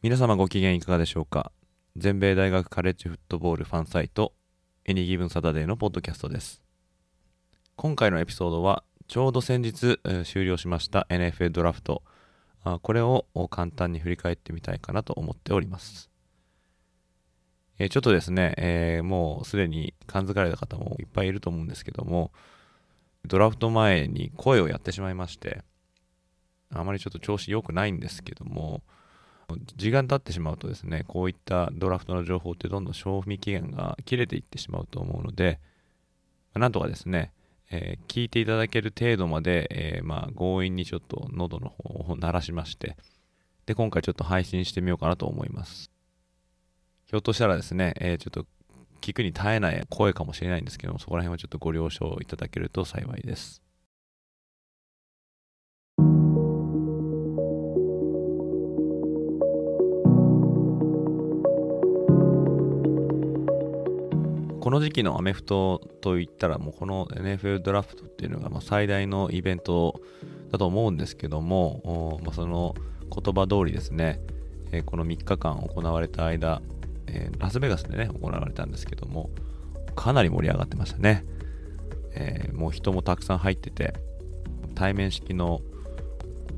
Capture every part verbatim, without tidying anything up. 皆様ご機嫌いかがでしょうか。全米大学カレッジフットボールファンサイト Any Given Saturday のポッドキャストです。今回のエピソードはちょうど先日、えー、終了しました エヌエフエル ドラフト、あこれを簡単に振り返ってみたいかなと思っております。えー、ちょっとですね、えー、もうすでに感づかれた方もいっぱいいると思うんですけども、ドラフト前に声をやってしまいまして、あまりちょっと調子良くないんですけども、時間経ってしまうとですね、こういったドラフトの情報ってどんどん賞味期限が切れていってしまうと思うので、なんとかですね、えー、聞いていただける程度まで、えー、まあ強引にちょっと喉の方を鳴らしまして、で今回ちょっと配信してみようかなと思います。ひょっとしたらですね、えー、ちょっと聞くに耐えない声かもしれないんですけども、そこら辺はちょっとご了承いただけると幸いです。この時期のアメフトといったら、もうこの エヌエフエル ドラフトっていうのがまあ最大のイベントだと思うんですけども、まあ、その言葉通りですね、えー、このみっかかん行われた間、えー、ラスベガスでね行われたんですけども、かなり盛り上がってましたね。えー、もう人もたくさん入ってて、対面式の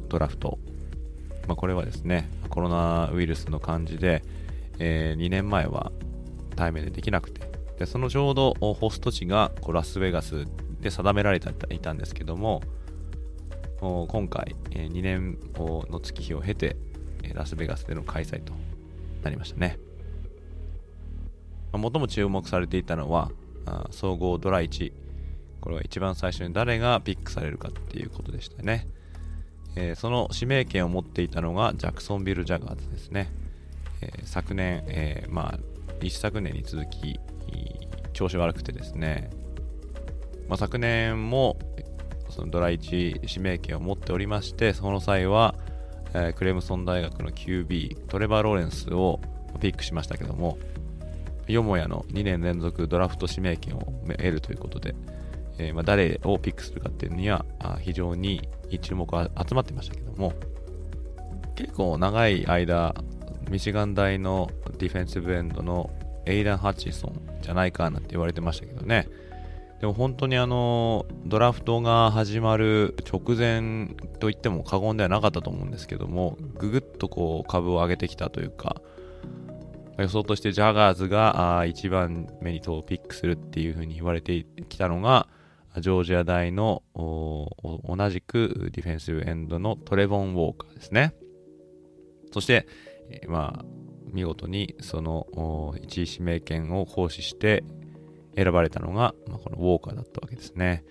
ドラフト、まあ、これはですねコロナウイルスの感じで、えー、にねんまえは対面でできなくて、でそのちょうどホスト地がこうラスベガスで定められていたんですけども、今回にねんの月日を経てラスベガスでの開催となりましたね。最も注目されていたのは総合ドラいち、これは一番最初に誰がピックされるかっていうことでしたね。その指名権を持っていたのがジャクソンビル・ジャガーズですね。昨年、まあ一昨年に続き調子悪くてですね、まあ、昨年もそのドラいち指名権を持っておりまして、その際は、えー、クレムソン大学の キュービー トレバー・ローレンスをピックしましたけども、よもやのにねんれんぞくドラフト指名権を得るということで、えーまあ、誰をピックするかっていうのには非常に注目が集まってましたけども、結構長い間ミシガン大のディフェンシブエンドのエイダン・ハチソンじゃないかなんて言われてましたけどね。でも本当にあのドラフトが始まる直前といっても過言ではなかったと思うんですけども、ぐぐっとこう株を上げてきたというか、予想としてジャガーズがいちばんめにピックするっていう風に言われてきたのが、ジョージア大の同じくディフェンシブエンドのトレボン・ウォーカーですね。そしてまあ見事にそのいちい指名権を行使して選ばれたのが、まあ、このウォーカーだったわけですね。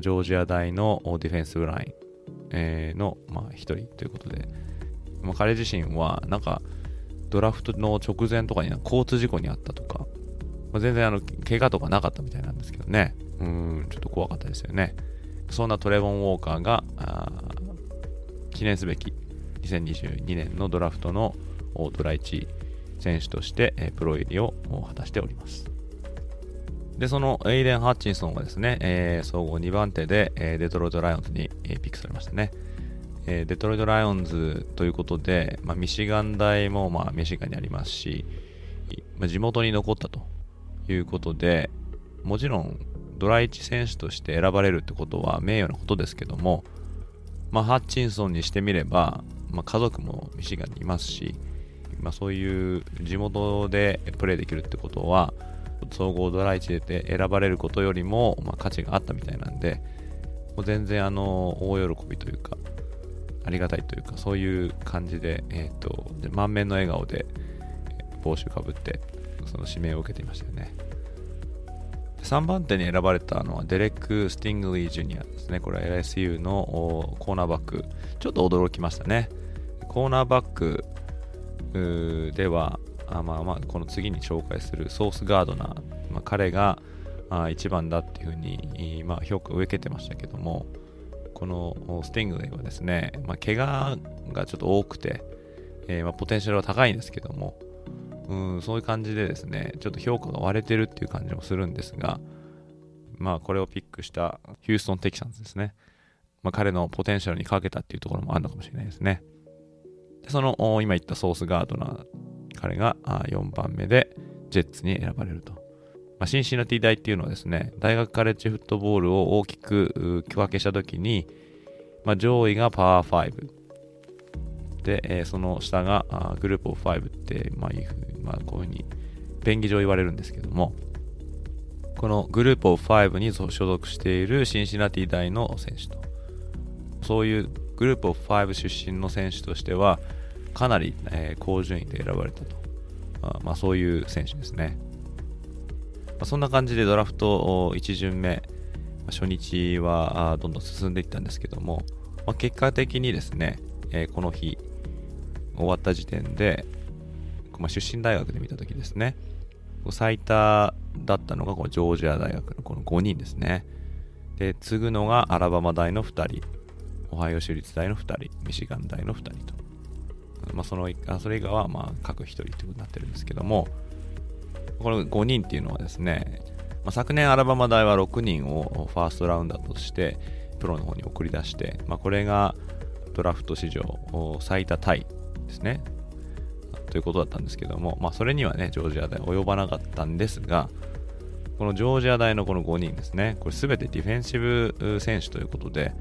ジョージア大のディフェンスラインのまあ一人ということで、まあ、彼自身はなんかドラフトの直前とかに交通事故にあったとか、まあ、全然あの怪我とかなかったみたいなんですけどね、うーんちょっと怖かったですよね。そんなトレボン・ウォーカーがー記念すべきにせんにじゅうにねんのドラフトのドラいち選手としてプロ入りを果たしております。でそのエイデン・ハッチンソンがですね、えー、総合にばんてでデトロイト・ライオンズにピックされましたね。えー、デトロイト・ライオンズということで、まあ、ミシガン大もまあミシガンにありますし、まあ、地元に残ったということで、もちろんドラいち選手として選ばれるってことは名誉なことですけども、まあ、ハッチンソンにしてみれば、まあ、家族もミシガンにいますし、まあ、そういう地元でプレーできるってことは総合ドラいちで選ばれることよりもまあ価値があったみたいなんで、もう全然あの大喜びというかありがたいというか、そういう感じで、えーと、で満面の笑顔で帽子をかぶってその指名を受けていましたよね。さんばん手に選ばれたのはデレック・スティングリー・ジュニアですね。これは エルエスユー のコーナーバック。ちょっと驚きましたね。コーナーバックでは、あまあまあこの次に紹介するソースガードナー、まあ、彼がいちばんだっていうふうに、まあ、評価を受けてましたけども、このスティングリーはですね、まあ、怪我がちょっと多くて、えーまあ、ポテンシャルは高いんですけども、うん、そういう感じでですね、ちょっと評価が割れてるっていう感じもするんですが、まあこれをピックしたヒューストンテキサンズですね、まあ、彼のポテンシャルにかけたっていうところもあるのかもしれないですね。でその今言ったソースガードナー、彼がよんばんめでジェッツに選ばれると、まあ、シンシナティ大っていうのはですね、大学カレッジフットボールを大きく区分けしたときに、まあ、上位がパワーファイブで、えー、その下がグループオブファイブって、まあいうふうにまあ、こういうふうに便宜上言われるんですけども、このグループオブファイブに所属しているシンシナティ大の選手と、そういうグループオブファイブ出身の選手としてはかなり、えー、高順位で選ばれたと、まあまあ、そういう選手ですね、まあ、そんな感じでドラフトいち巡目、まあ、初日はどんどん進んでいったんですけども、まあ、結果的にですね、えー、この日終わった時点で、まあ、出身大学で見たときですね、最多だったのがこのジョージア大学のこのごにんですね。で、継ぐのがアラバマ大のふたり、オハイオ州立大のふたり、ミシガン大のふたりと、まあ、そのそれ以外はまあ各ひとりということになってるんですけども、このごにんっていうのはですね、まあ、昨年アラバマ大はろくにんをファーストラウンダーとしてプロの方に送り出して、まあ、これがドラフト史上最多タイですねということだったんですけども、まあ、それにはねジョージア大及ばなかったんですが、このジョージア大のこのごにんですね、これ全てディフェンシブ選手ということで、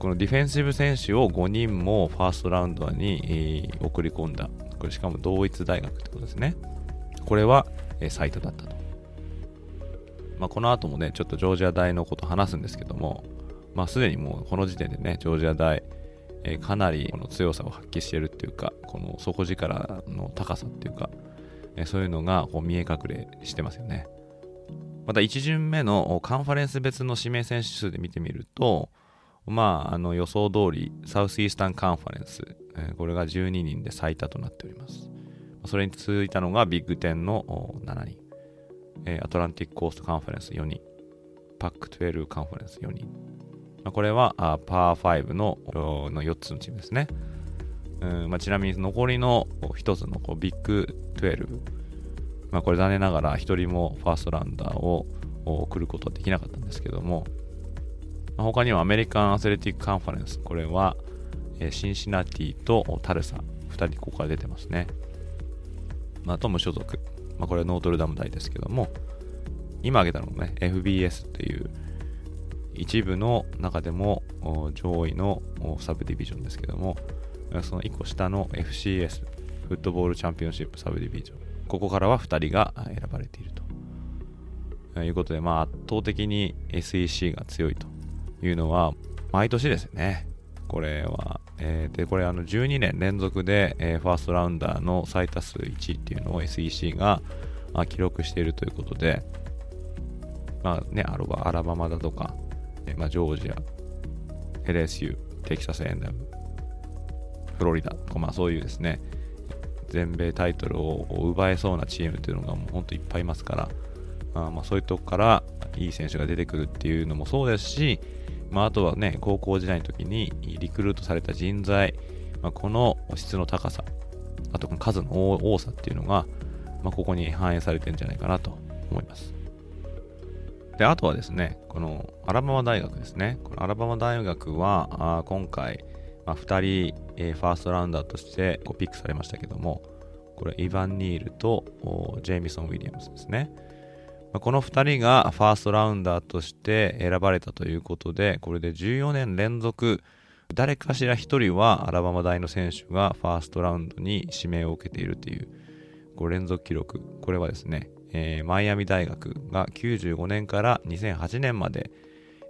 このディフェンシブ選手をごにんもファーストラウンドに送り込んだ、これしかも同一大学ってことですね。これは最多だったと、まあ、この後もねちょっとジョージア大のこと話すんですけども、まあ、すでにもうこの時点でねジョージア大えー、かなりこの強さを発揮しているっていうか、この底力の高さっていうか、えー、そういうのがこう見え隠れしてますよね。またいち巡目のカンファレンス別の指名選手数で見てみると、まあ、あの予想通りサウスイースタンカンファレンス、えー、これがじゅうににんで最多となっております。それに続いたのがビッグじゅうのしちにん、えー、アトランティックコーストカンファレンスよにん、パックじゅうにカンファレンスよにん、これはパーごのよっつのチームですね。うん、まあ、ちなみに残りのひとつのこうビッグじゅうに、まあ、これ残念ながらひとりもファーストラウンダーを送ることはできなかったんですけども、まあ、他にはアメリカンアスレティックカンファレンス、これはシンシナティとタルサふたりここから出てますね。まあ、あと無所属、まあ、これはノートルダム大ですけども、今挙げたのもね エフビーエス っていう一部の中でも上位のサブディビジョンですけども、そのいっこ下の エフシーエス フットボールチャンピオンシップサブディビジョン、ここからはふたりが選ばれているということで、まあ、圧倒的に エスイーシー が強いというのは毎年ですよね。これは、えー、でこれあのじゅうにねん連続でファーストラウンダーの最多数いちいっていうのを エスイーシー が記録しているということで、まあね、アロバ、アラバマだとか、まあ、ジョージア、エルエスユー、テキサスエンダム、フロリダとか、まあ、そういうですね全米タイトルを奪えそうなチームというのがもう本当いっぱいいますから、あまあそういうとこからいい選手が出てくるっていうのもそうですし、まあ、あとはね高校時代の時にリクルートされた人材、まあ、この質の高さ、あとこの数の多さっていうのが、まあ、ここに反映されてるんじゃないかなと思います。であとはですね、このアラバマ大学ですね。このアラバマ大学はあ今回、まあ、ふたり、えー、ファーストラウンダーとしてこうピックされましたけども、これイヴァン・ニールとジェイミソン・ウィリアムスですね、まあ、このふたりがファーストラウンダーとして選ばれたということで、これでじゅうよねん連続誰かしらひとりはアラバマ大の選手がファーストラウンドに指名を受けているという、こう連続記録、これはですねえー、マイアミ大学がきゅうじゅうごねんからにせんはちねんまで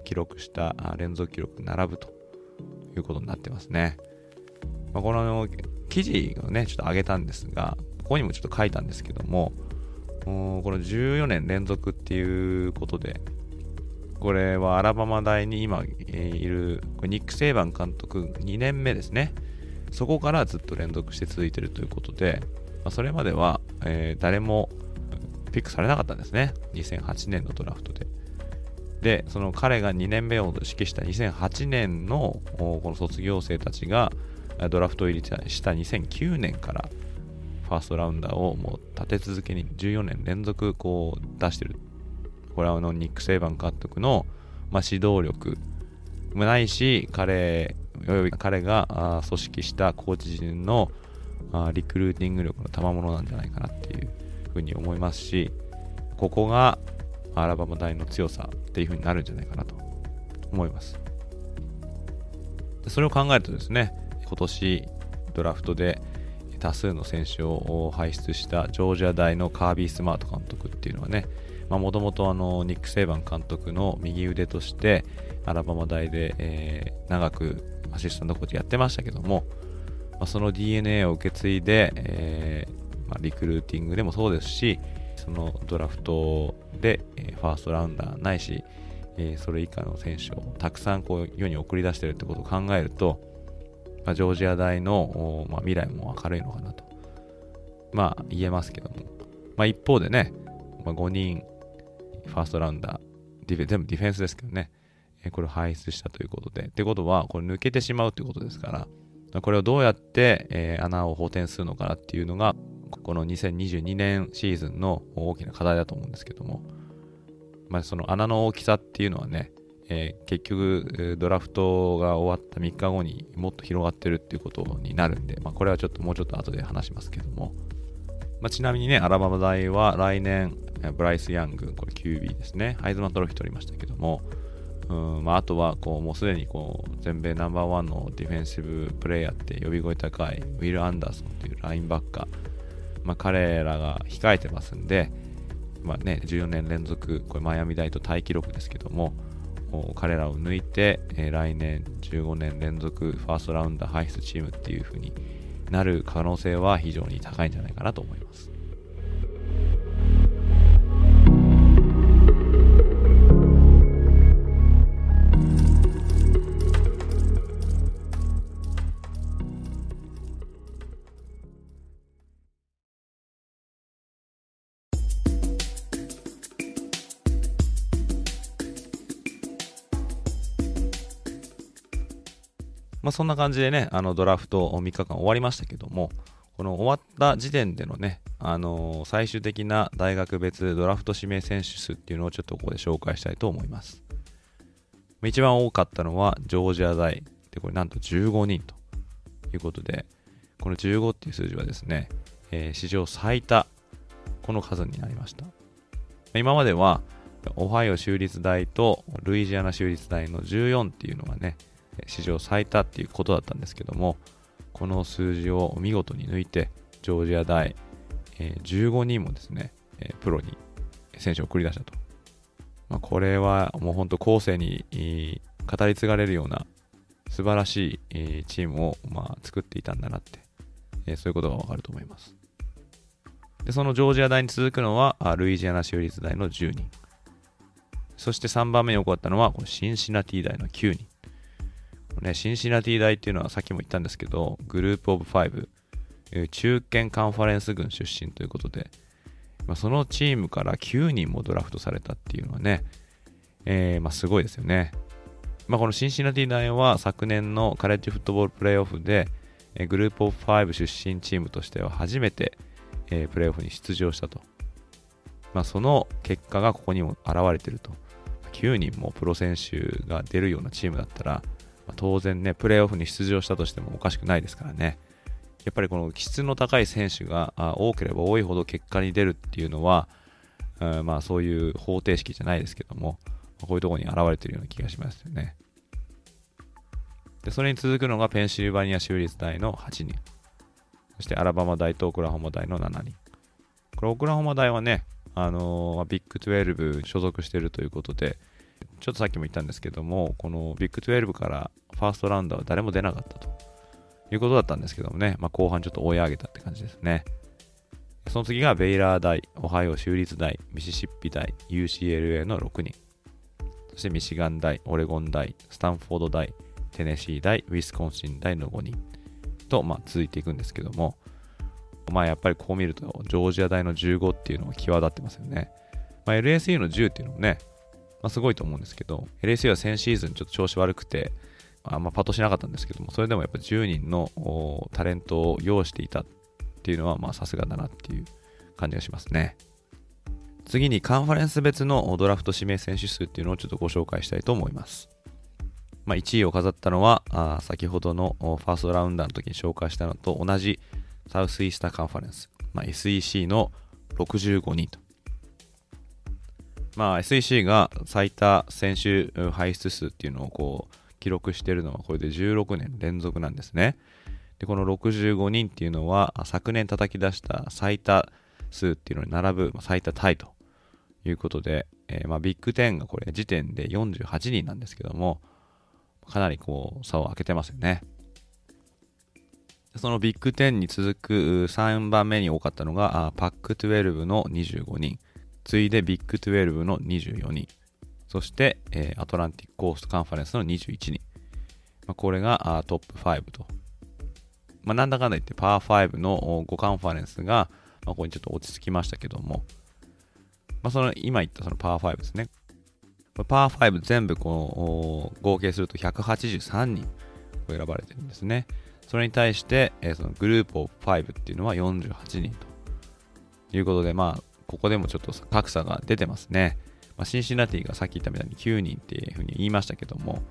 記録した連続記録並ぶということになってますね。まあ、この記事をねちょっと上げたんですが、ここにもちょっと書いたんですけども、このじゅうよねん連続っていうことで、これはアラバマ大に今いるニック・セイバン監督にねんめですね。そこからずっと連続して続いているということで、それまでは誰もピックされなかったんですね、にせんはちねんのドラフトで。で、その彼がにねんめを指揮したにせんはちねんのこの卒業生たちがドラフト入りしたにせんきゅうねんからファーストラウンダーをもう立て続けにじゅうよねん連続こう出してる。これはあのニック・セイバン監督の、まあ、指導力もないし、彼および彼が組織したコーチ陣のリクルーティング力の賜物なんじゃないかなっていうふうに思いますし、ここがアラバマ大の強さっていうふうになるんじゃないかなと思います。それを考えるとですね、今年ドラフトで多数の選手を輩出したジョージア大のカービー・スマート監督っていうのはね、もともとニック・セイバン監督の右腕としてアラバマ大で、えー、長くアシスタントコーチやってましたけども、まあ、その ディーエヌエー を受け継いで、えーまあ、リクルーティングでもそうですし、そのドラフトで、えー、ファーストラウンダーないし、えー、それ以下の選手をたくさんこう世に送り出してるってことを考えると、まあ、ジョージア大の、まあ、未来も明るいのかなと、まあ、言えますけども、まあ、一方でね、まあ、ごにんファーストラウンダー、ディフェ全部ディフェンスですけどね、えこれを輩出したということで、ってことはこれ抜けてしまうということですから、これをどうやって、えー、穴を補填するのかなっていうのがこのにせんにじゅうにねんシーズンの大きな課題だと思うんですけども、まあ、その穴の大きさっていうのはね、えー、結局ドラフトが終わったみっかごにもっと広がってるっていうことになるんで、まあ、これはちょっともうちょっと後で話しますけども、まあ、ちなみにね、アラバマ大は来年ブライス・ヤング、これ キュービー ですね、ハイズマントロフィー取りましたけども、うん、まあ、あとはこうもうすでにこう全米ナンバーワンのディフェンシブプレイヤーって呼び声高いウィル・アンダーソンというラインバッカー、まあ、彼らが控えてますんで、まあね、じゅうよねん連続これマイアミ大とタイ記録ですけども、彼らを抜いて、えー、来年じゅうごねん連続ファーストラウンダー輩出チームっていう風になる可能性は非常に高いんじゃないかなと思います。まあ、そんな感じでね、あのドラフトみっかかん終わりましたけども、この終わった時点でのね、あのー、最終的な大学別ドラフト指名選手数っていうのをちょっとここで紹介したいと思います。一番多かったのはジョージア大で、これなんとじゅうごにんということで、このじゅうごっていう数字はですね、えー、史上最多この数になりました。今まではオハイオ州立大とルイジアナ州立大のじゅうよんっていうのがね、史上最多っていうことだったんですけども、この数字を見事に抜いてジョージア大、えー、じゅうごにんもですね、えー、プロに選手を送り出したと、まあ、これはもう本当後世に語り継がれるような素晴らしいチームをまあ作っていたんだなって、えー、そういうことがわかると思います。で、そのジョージア大に続くのはルイジアナ州立大のじゅうにん、そしてさんばんめに起こったのはシンシナティ大のきゅうにんね。シンシナティ大っていうのはさっきも言ったんですけど、グループオブファイブ、中堅カンファレンス軍出身ということで、まあ、そのチームからきゅうにんもドラフトされたっていうのはね、えー、まあすごいですよね。まあ、このシンシナティ大は昨年のカレッジフットボールプレーオフでグループオブファイブ出身チームとしては初めてプレーオフに出場したと、まあ、その結果がここにも現れてると。きゅうにんもプロ選手が出るようなチームだったら当然ね、プレーオフに出場したとしてもおかしくないですからね。やっぱりこの質の高い選手が多ければ多いほど結果に出るっていうのは、うん、まあそういう方程式じゃないですけども、こういうところに現れているような気がしますよね。で、それに続くのがペンシルバニア州立大のはちにん、そしてアラバマ大とオクラホマ大のしちにん。これオクラホマ大はね、あのー、ビッグじゅうに所属しているということで、ちょっとさっきも言ったんですけども、このビッグじゅうにからファーストラウンダーは誰も出なかったということだったんですけどもね、まあ、後半ちょっと追い上げたって感じですね。その次がベイラー大、オハイオ州立大、ミシシッピ大、ユーシーエルエー のろくにん。そしてミシガン大、オレゴン大、スタンフォード大、テネシー大、ウィスコンシン大のごにんと、まあ、続いていくんですけども、まあ、やっぱりこう見るとジョージア大のじゅうごっていうのが際立ってますよね。まあ、エルエスユー のじゅうっていうのもね、まあ、すごいと思うんですけど、 エルエスユー は先シーズンちょっと調子悪くてあんまパッとしなかったんですけども、それでもやっぱじゅうにんのタレントを擁していたっていうのはまあさすがだなっていう感じがしますね。次にカンファレンス別のドラフト指名選手数っていうのをちょっとご紹介したいと思います。まあ、いちいを飾ったのはあ先ほどのファーストラウンダーの時に紹介したのと同じサウスイースターカンファレンス、まあ、エスイーシー のろくじゅうごにんと、まあ、エスイーシー が最多選手輩出数っていうのをこう記録しているのはこれでじゅうろくねん連続なんですね。でこのろくじゅうごにんっていうのは昨年叩き出した最多数っていうのに並ぶ最多タイということで、えー、まあビッグじゅうがこれ時点でよんじゅうはちにんなんですけども、かなりこう差を開けてますよね。そのビッグじゅうに続くさんばんめに多かったのがパックじゅうにのにじゅうごにん、次いでビッグじゅうにのにじゅうよにん、そしてアトランティックコーストカンファレンスのにじゅういちにん、これがトップごと、まあ、なんだかんだ言ってパーごのごカンファレンスがここにちょっと落ち着きましたけども、まあ、その今言ったそのパーごですね、パーご全部この合計するとひゃくはちじゅうさんにん選ばれてるんですね。それに対してそのグループオブごっていうのはよんじゅうはちにんということで、まあここでもちょっと格差が出てますね。まあ、シンシナティがさっき言ったみたいにきゅうにんっていうふうに言いましたけども、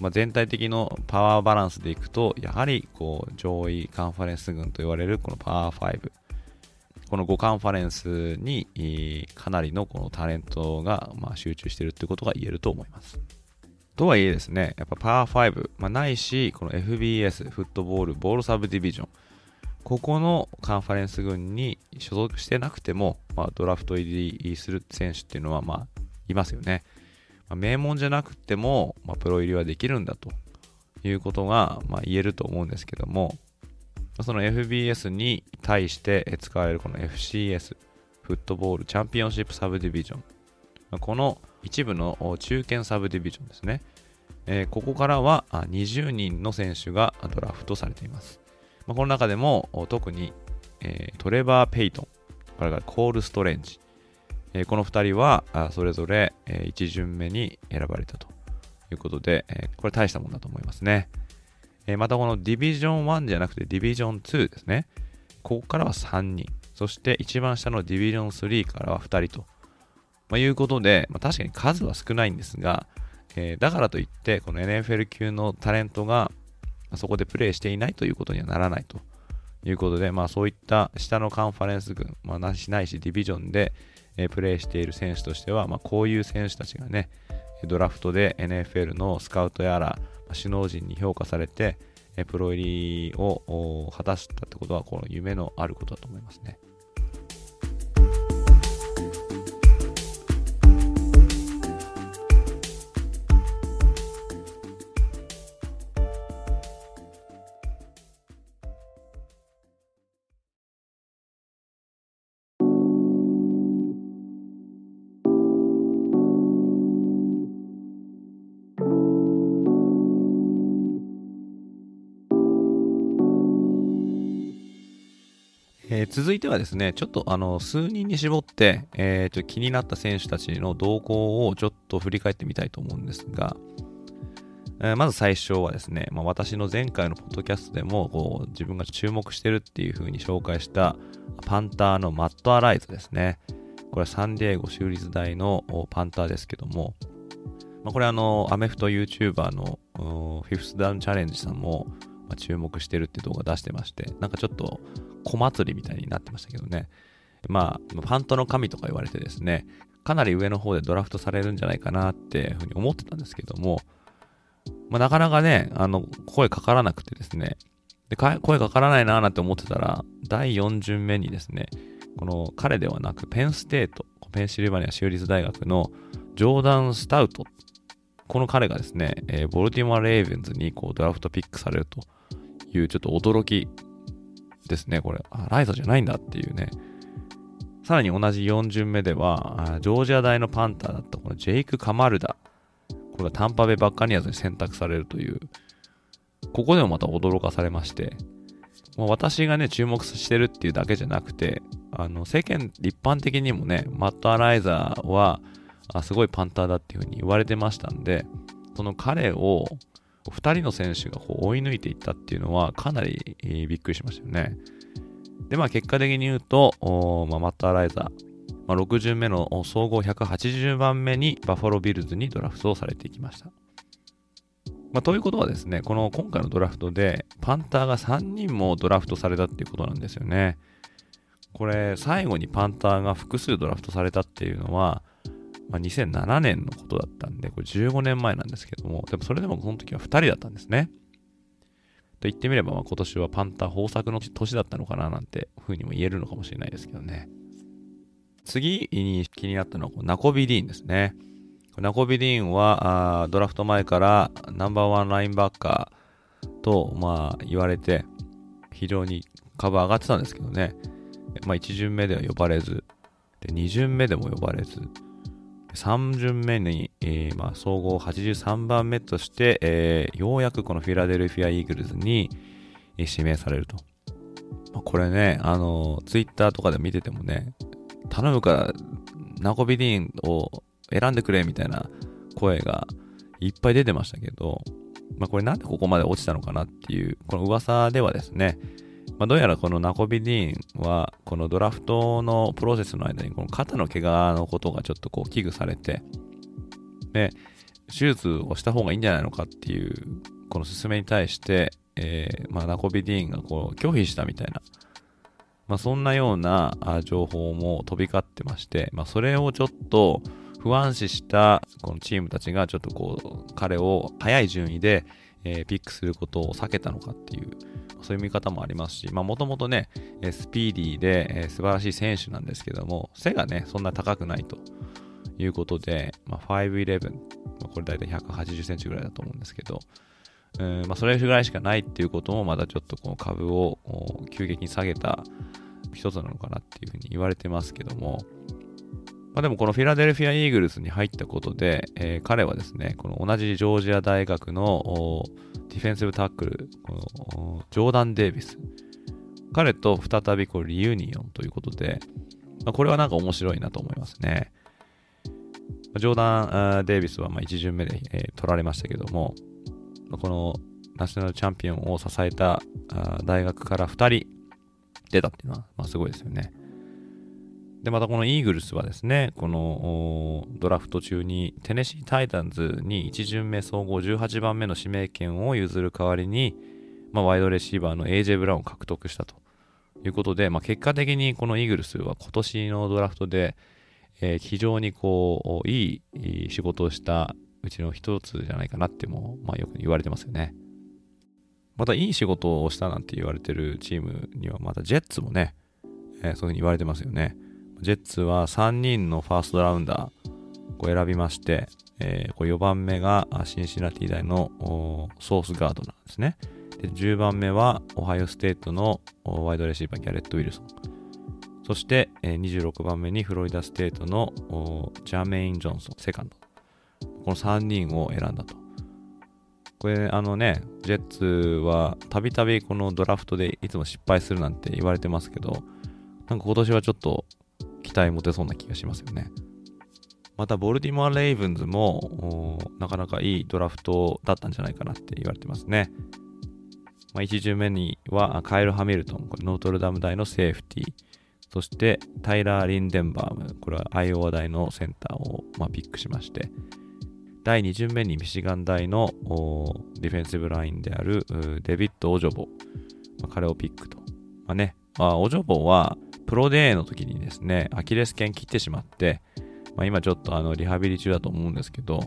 まあ、全体的のパワーバランスでいくとやはりこう上位カンファレンス群と言われるこのパワーご、このごカンファレンスにかなりのこのタレントがまあ集中しているということが言えると思います。とはいえですね、やっぱパワーご、まあ、ないしこの エフビーエス フットボールボールサブディビジョン、ここのカンファレンス群に所属してなくても、まあ、ドラフト入りする選手っていうのはまあいますよね。まあ、名門じゃなくても、まあ、プロ入りはできるんだということがまあ言えると思うんですけども、その エフビーエス に対して使われるこの エフシーエス フットボールチャンピオンシップサブディビジョン、この一部の中堅サブディビジョンですね、えー、ここからはにじゅうにんの選手がドラフトされています。まあ、この中でも特に、えー、トレバー・ペイトン、これからコール・ストレンジ、えー、このふたりはそれぞれいち巡目に選ばれたということで、えー、これ大したもんだと思いますね。えー、またこのディビジョンいちじゃなくてディビジョンにですね、ここからはさんにん、そして一番下のディビジョンさんからはふたりと、まあ、いうことで、まあ、確かに数は少ないんですが、えー、だからといってこの エヌエフエル 級のタレントがそこでプレーしていないということにはならないということで、まあ、そういった下のカンファレンス群、まあ、なしないしディビジョンでプレーしている選手としては、まあ、こういう選手たちがねドラフトで エヌエフエル のスカウトやら首脳陣に評価されてプロ入りを果たしたってことはこの夢のあることだと思いますね。続いてはですね、ちょっとあの数人に絞って、えー、ちょっと気になった選手たちの動向をちょっと振り返ってみたいと思うんですが、えー、まず最初はですね、まあ、私の前回のポッドキャストでもこう自分が注目してるっていう風に紹介したパンターのマット・アライズですね。これはサンディエゴ州立大のパンターですけども、まあ、これあのアメフト YouTuber のフィフスダウンチャレンジさんも注目してるって動画出してまして、なんかちょっと小祭りみたいになってましたけどね。まあパントの神とか言われてですね、かなり上の方でドラフトされるんじゃないかなってふうに思ってたんですけども、まあ、なかなかねあの声かからなくてですね、でか声かからないなーなんて思ってたらだいよん巡目にですね、この彼ではなくペンステートペンシルバニア州立大学のジョーダン・スタウト、この彼がですね、えー、ボルティモア・レイヴンズにこうドラフトピックされるというちょっと驚きですね。これアライザじゃないんだっていうね、さらに同じよん巡目ではジョージア大のパンターだったこのジェイク・カマルダ、これがタンパベイバッカニアーズに選択されるという、ここでもまた驚かされまして、もう私がね注目してるっていうだけじゃなくて、あの世間一般的にもねマット・アライザーはあすごいパンターだっていう風に言われてましたんで、その彼をふたりの選手がこう追い抜いていったっていうのはかなりびっくりしましたよね。で、まあ結果的に言うと、まあ、マット・アライザー、まあ、ろく巡目の総合ひゃくはちじゅうばんめにバファロー・ビルズにドラフトをされていきました。まあ、ということはですね、この今回のドラフトでパンターがさんにんもドラフトされたっていうことなんですよね。これ最後にパンターが複数ドラフトされたっていうのは、まあ、にせんななねんのことだったんで、これじゅうごねんまえなんですけども、でもそれでもこの時はふたりだったんですね。と言ってみれば、まあ今年はパンター豊作の年だったのかななんてふうにも言えるのかもしれないですけどね。次に気になったのはこうナコビ・ディーンですね。ナコビ・ディーンはあドラフト前からナンバーワンラインバッカーとまあ言われて、非常に株上がってたんですけどね、まあ、いち巡目では呼ばれず、でに巡目でも呼ばれず、さん巡目に、えーまあ、総合はちじゅうさんばんめとして、えー、ようやくこのフィラデルフィア・イーグルズに指名されると、まあ、これね、あのツイッターとかで見ててもね、頼むからナコビ・ディーンを選んでくれみたいな声がいっぱい出てましたけど、まあ、これなんでここまで落ちたのかなっていうこの噂ではですね、まあ、どうやらこのナコビ・ディーンはこのドラフトのプロセスの間にこの肩の怪我のことがちょっとこう危惧されて、で手術をした方がいいんじゃないのかっていうこの勧めに対して、えーまあ、ナコビ・ディーンがこう拒否したみたいな、まあ、そんなような情報も飛び交ってまして、まあ、それをちょっと不安視したこのチームたちがちょっとこう彼を早い順位でえー、ピックすることを避けたのかっていうそういう見方もありますし、もともとねスピーディーで、えー、素晴らしい選手なんですけども、背がねそんな高くないということで、まあ、ごじゅういち、まあ、これ大体ひゃくはちじゅっセンチぐらいだと思うんですけど、うーん、まあ、それぐらいしかないっていうこともまだちょっとこの株を急激に下げた一つなのかなっていうふうに言われてますけども、まあ、でもこのフィラデルフィア・イーグルスに入ったことで、えー、彼はですね、この同じジョージア大学のディフェンシブタックル、このジョーダン・デイビス、彼と再びこうリユニオンということで、まあ、これはなんか面白いなと思いますね。ジョーダン・デイビスはまあいち巡目で、えー、取られましたけども、このナショナルチャンピオンを支えた大学からふたり出たっていうのはまあすごいですよね。でまたこのイーグルスはですね、このドラフト中にテネシー・タイタンズにいち巡目総合じゅうはちばんめの指名権を譲る代わりに、まあ、ワイドレシーバーの エージェー ブラウンを獲得したということで、まあ、結果的にこのイーグルスは今年のドラフトで、えー、非常にこういい仕事をしたうちの一つじゃないかなっても、まあ、よく言われてますよね。またいい仕事をしたなんて言われてるチームにはまたジェッツもね、えー、そういうふうに言われてますよね。ジェッツはさんにんのファーストラウンダーを選びまして、えー、これよんばんめがシンシナティ大のーソースガードなんですね。でじゅうばんめはオハイオステートのワイドレシーバーギャレット・ウィルソン、そして、えー、にじゅうろくばんめにフロリダステートのージャメイン・ジョンソンセカンド、このさんにんを選んだと。これあのね、ジェッツはたびたびこのドラフトでいつも失敗するなんて言われてますけど、なんか今年はちょっと期待持てそうな気がしますよね。またボルティモア・レイブンズもなかなかいいドラフトだったんじゃないかなって言われてますね。まあ、いち巡目にはカイル・ハミルトン、これノートルダム大のセーフティー、そしてタイラー・リンデンバーム、これはアイオワ大のセンターをまあピックしまして、だいに巡目にミシガン大のディフェンシブラインであるデビッド・オジョボ、まあ、彼をピックと。まあね、まあ、オジョボはプロデーの時にですね、アキレス腱切ってしまって、まあ、今ちょっとあのリハビリ中だと思うんですけど、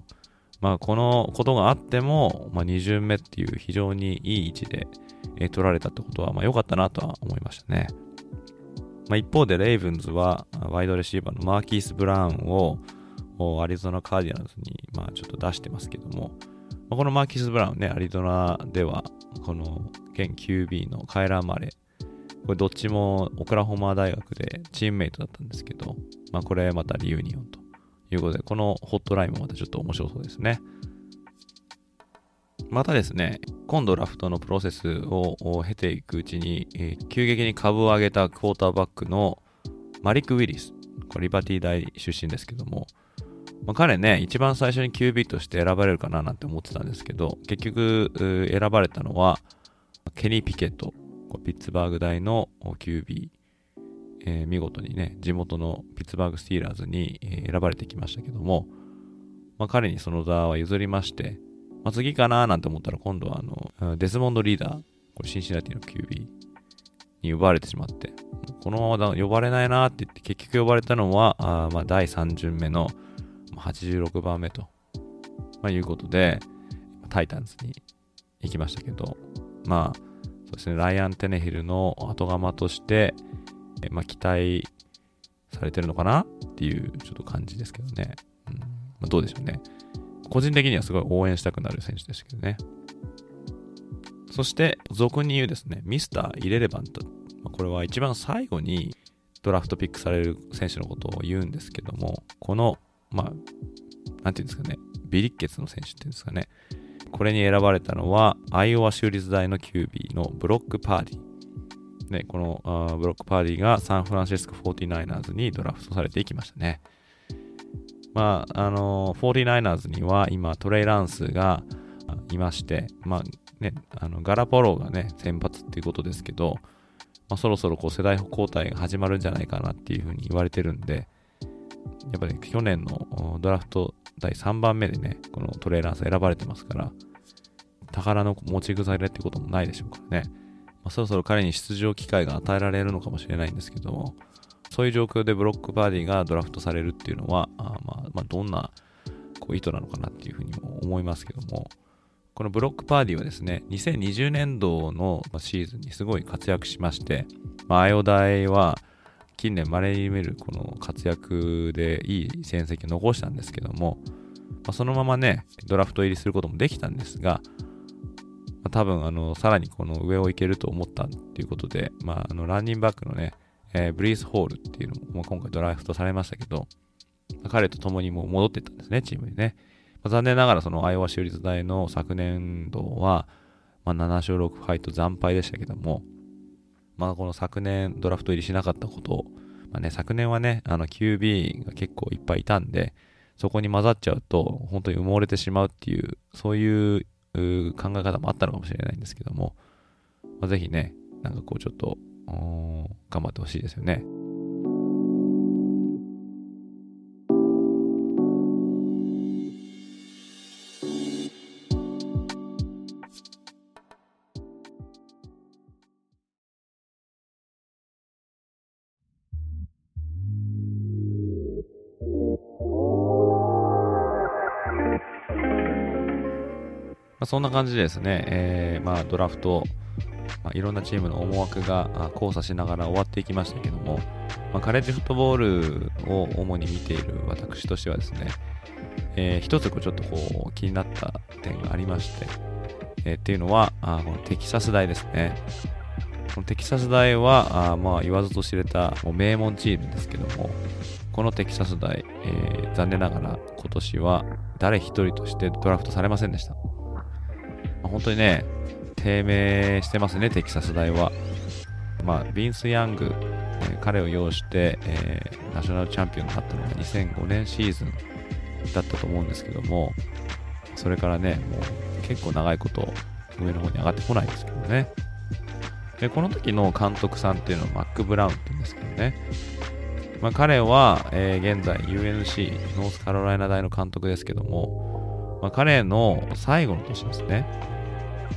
まあ、このことがあっても、まあ、に巡目っていう非常にいい位置で取られたってことはまあ良かったなとは思いましたね。まあ、一方でレイブンズはワイドレシーバーのマーキース・ブラウンをアリゾナ・カーディナルズにまあちょっと出してますけども、まあ、このマーキース・ブラウンね、アリゾナではこの現 キュービー のカイラー・マレー、これどっちもオクラホマ大学でチームメイトだったんですけど、まあ、これまたリユニオンということで、このホットラインもまたちょっと面白そうですね。またですね、今度ラフトのプロセスを経ていくうちに、えー、急激に株を上げたクォーターバックのマリック・ウィリス、これリバティ大出身ですけども、まあ、彼ね、一番最初に キュービー として選ばれるかななんて思ってたんですけど、結局選ばれたのはケニー・ピケット、ピッツバーグ大の キュービー、えー、見事にね、地元のピッツバーグスティーラーズに選ばれてきましたけども、まあ、彼にその座は譲りまして、まあ、次かななんて思ったら、今度はあのデスモンド・リーダー、これシンシナティの キュービー に奪われてしまって、このまま呼ばれないなって言って、結局呼ばれたのはあまあだいさん巡目のはちじゅうろくばんめと、まあ、いうことでタイタンズに行きましたけど、まあそうですね、ライアン・テネヒルの後釜として、まあ、期待されてるのかなっていうちょっと感じですけどね、うんまあ、どうでしょうね。個人的にはすごい応援したくなる選手でしたけどね。そして俗に言うですね、ミスター・イレレバント、これは一番最後にドラフトピックされる選手のことを言うんですけども、このまあなんていうんですかね、ビリッケツの選手っていうんですかね、これに選ばれたのはアイオワ州立大の キュービー のブロック・パーディ、ね、このブロック・パーディがサンフランシスコ フォーティーナイナーズ にドラフトされていきましたね。まあ、あの フォーティーナイナーズ には今トレイ・ランスがいまして、まあね、あのガラポロが、ね、先発っていうことですけど、まあ、そろそろこう世代交代が始まるんじゃないかなっていうふうに言われてるんで、やっぱり、ね、去年のドラフトだいさんばんめでね、このトレイ・ランス選ばれてますから、宝の持ち腐れってこともないでしょうからね、まあ、そろそろ彼に出場機会が与えられるのかもしれないんですけども、そういう状況でブロック・パーディがドラフトされるっていうのは、あまあまあどんなこう意図なのかなっていうふうにも思いますけども、このブロック・パーディはですね、にせんにじゅうねんどのシーズンにすごい活躍しまして、まあ、アイオ大は近年まれに見るこの活躍でいい成績を残したんですけども、まあ、そのままねドラフト入りすることもできたんですが、まあ、多分あのさらにこの上を行けると思ったということで、まあ、あのランニングバックのねえー、ブリース・ホールっていうのも、まあ、今回ドラフトされましたけど、彼と共にもう戻っていったんですね、チームにね。まあ、残念ながらそのアイオワ州立大の昨年度は、まあ、ななしょうろくはいと惨敗でしたけども、まあ、この昨年ドラフト入りしなかったことを、まあね、昨年はねあの キュービー が結構いっぱいいたんで、そこに混ざっちゃうと本当に埋もれてしまうっていう、そういう考え方もあったのかもしれないんですけども、まあ、ぜひねなんかこうちょっと頑張ってほしいですよね。まあ、そんな感じでですね、えーまあ、ドラフトまあ、いろんなチームの思惑が交差しながら終わっていきましたけども、まあ、カレッジフットボールを主に見ている私としてはですね、えー、一つちょっとこう気になった点がありまして、えー、っていうのはあこのテキサス大ですね。このテキサス大はあまあ言わずと知れたもう名門チームですけども、このテキサス大、えー、残念ながら今年は誰一人としてドラフトされませんでした。まあ、本当にね低迷してますね、テキサス大は。まあ、ビンス・ヤング、えー、彼を擁して、えー、ナショナルチャンピオンになったのがにせんごねんシーズンだったと思うんですけども、それからねもう結構長いこと上の方に上がってこないんですけどね。でこの時の監督さんっていうのはマック・ブラウンって言うんですけどね、まあ、彼は、えー、現在 ユーエヌシー ノースカロライナ大の監督ですけども、まあ、彼の最後の年ですね。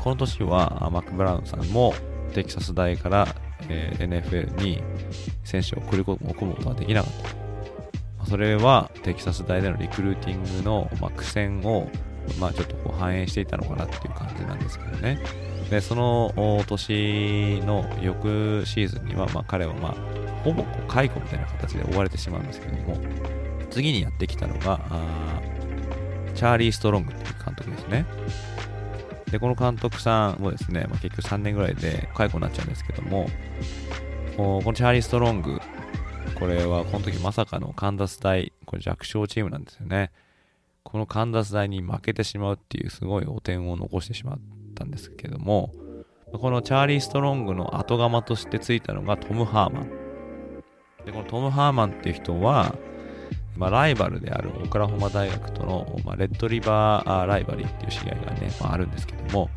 この年はマック・ブラウンさんもテキサス大から、えー、エヌエフエル に選手を送り込むことはできなかった。それはテキサス大でのリクルーティングの、まあ、苦戦を、まあ、ちょっとこう反映していたのかなっていう感じなんですけどね。でその年の翌シーズンには、まあ、彼は、まあ、ほぼ解雇みたいな形で追われてしまうんですけども、次にやってきたのがチャーリー・ストロングという監督ですね。でこの監督さんもですね、まあ、結局さんねんぐらいで解雇になっちゃうんですけども、このチャーリー・ストロング、これはこの時まさかのカンザス大、これ弱小チームなんですよね。このカンザス大に負けてしまうっていうすごい汚点を残してしまったんですけども、このチャーリー・ストロングの後釜としてついたのがトム・ハーマンで、このトム・ハーマンっていう人は、まあ、ライバルであるオクラホマ大学との、まあ、レッドリバーライバリーっていう試合がね、まあ、あるんですけども、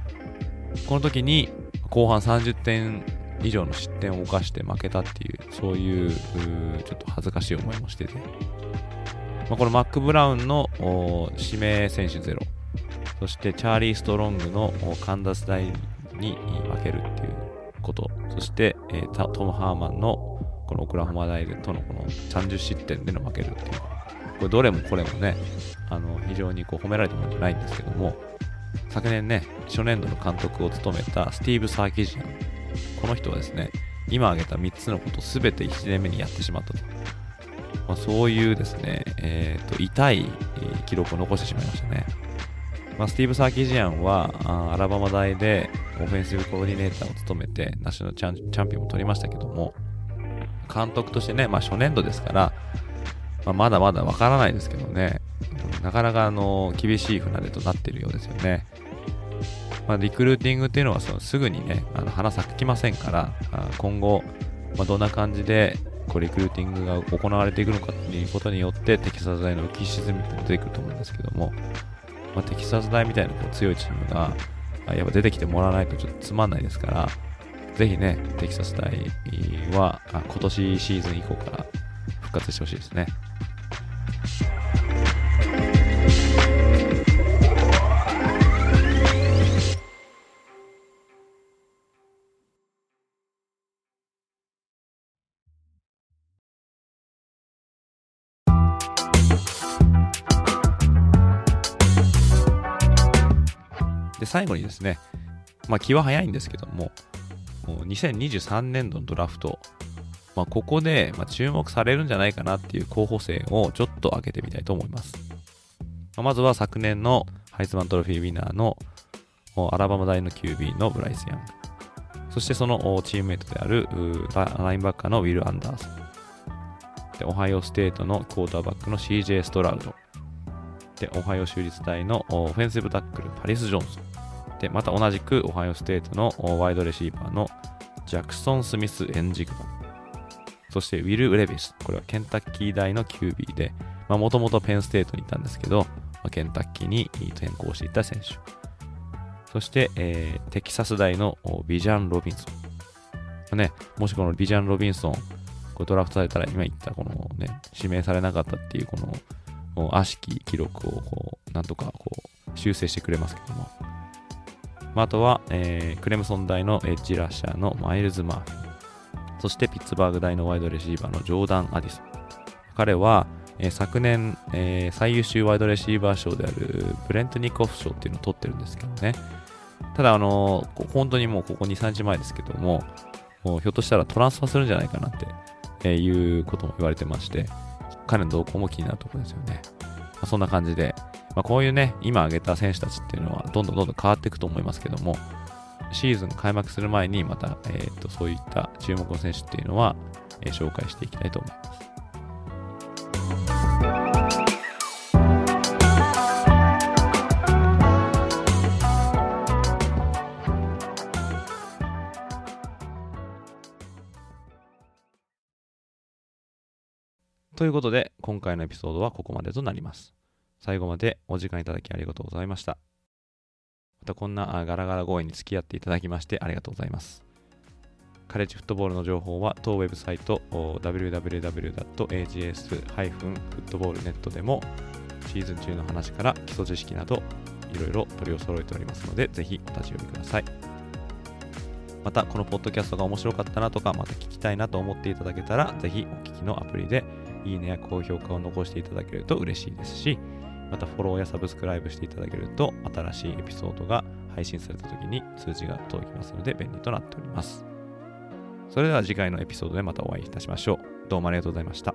この時に後半さんじゅってん以上の失点を犯して負けたっていう、そういうちょっと恥ずかしい思いもしてて、まあ、このマック・ブラウンの指名選手ゼロ、そしてチャーリー・ストロングのカンザス大に負けるっていうこと、そして、えー、トム・ハーマンのこのオクラホマ大学とのこのさんじゅう失点での負けるっていう、これどれもこれもね、あの非常にこう褒められたものじゃないんですけども、昨年ね、初年度の監督を務めたスティーブ・サーキジアン、この人はですね、今挙げたみっつのことすべていちねんめにやってしまったと、まあ、そういうですね、えー、と痛い記録を残してしまいましたね。まあ、スティーブ・サーキジアンはアラバマ大でオフェンシブコーディネーターを務めてナショナルチャン、チャンピオンも取りましたけども、監督としてね、まあ、初年度ですから、まあ、まだまだわからないですけどね、なかなかあの厳しい船出となっているようですよね。まあ、リクルーティングっていうのはそのすぐにね、あの花咲きませんから、今後、まあ、どんな感じでこうリクルーティングが行われていくのかっていうことによってテキサス大の浮き沈みって出てくると思うんですけども、まあ、テキサス大みたいなこう強いチームがやっぱ出てきてもらわないとちょっとつまんないですから、ぜひね、テキサス大は今年シーズン以降から復活してほしいですね。で、最後にですね、まあ気は早いんですけども、にせんにじゅうさんねんどのドラフト、まあ、ここで注目されるんじゃないかなっていう候補生をちょっと上げてみたいと思います。まずは昨年のハイズマントロフィーウィナーのアラバマ大の キュービー のブライス・ヤング、そしてそのチームメイトであるラインバッカーのウィル・アンダーソンで、オハイオステートのクォーターバックの シージェー ストラウドで、オハイオ州立大のオフェンシブタックルパリス・ジョンソンで、また同じくオハイオステートのワイドレシーバーのジャクソン・スミス・エンジグマ、そしてウィル・レビス、これはケンタッキー大の キュービー で、もともとペンステートにいたんですけど、ケンタッキーに転校していた選手、そして、えー、テキサス大のビジャン・ロビンソン、ね、もしこのビジャン・ロビンソンこれドラフトされたら、今言ったこの、ね、指名されなかったっていうこの悪しき記録をこうなんとかこう修正してくれますけども、あとは、えー、クレムソン大のエッジラッシャーのマイルズ・マーフィー、そしてピッツバーグ大のワイドレシーバーのジョーダン・アディソン、彼は、えー、昨年、えー、最優秀ワイドレシーバー賞であるブレント・ニコフ賞っていうのを取ってるんですけどね、ただあのー、本当にもうここに、さんにちまえですけども、もうひょっとしたらトランスファーするんじゃないかなって、えー、いうことも言われてまして、彼の動向も気になるところですよね。まあ、そんな感じで、まあ、こういうね、今挙げた選手たちっていうのはどんどんどんどん変わっていくと思いますけども、シーズン開幕する前にまた、えー、とそういった注目の選手っていうのは、えー、紹介していきたいと思います。ということで、今回のエピソードはここまでとなります。最後までお時間いただきありがとうございました。またこんなガラガラ声に付き合っていただきましてありがとうございます。カレッジフットボールの情報は当ウェブサイト ダブリューダブリューダブリュードットエージーエスフットボールネット でもシーズン中の話から基礎知識などいろいろ取り揃えておりますので、ぜひお立ち寄りください。またこのポッドキャストが面白かったなとか、また聞きたいなと思っていただけたら、ぜひお聞きのアプリでいいねや高評価を残していただけると嬉しいですし、またフォローやサブスクライブしていただけると新しいエピソードが配信された時に通知が届きますので便利となっております。それでは次回のエピソードでまたお会いいたしましょう。どうもありがとうございました。